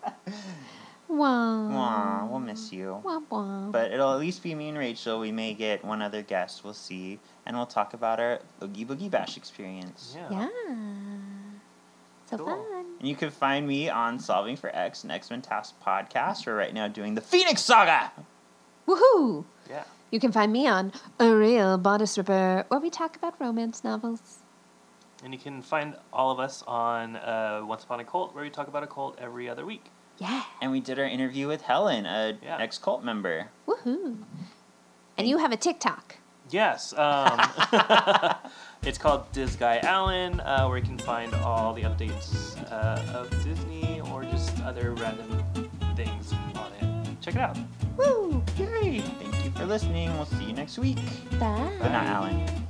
Wah. We'll miss you. Wah, wah. But it'll at least be me and Rachel. We may get one other guest. We'll see. And we'll talk about our Oogie Boogie Bash experience. Yeah. So cool. Fun. And you can find me on Solving for X and X-Men Task Podcast. We're right now doing the Phoenix Saga. Woohoo. Yeah. You can find me on A Real Bodice Ripper, where we talk about romance novels. And you can find all of us on Once Upon a Cult, where we talk about a cult every other week. Yeah. And we did our interview with Helen, an ex-cult member. Woohoo. And you have a TikTok. Yes. It's called Diz Guy Allan, where you can find all the updates of Disney or just other random things on it. Check it out. Woo! Yay! Thank you for listening. We'll see you next week. Bye. But not Allan.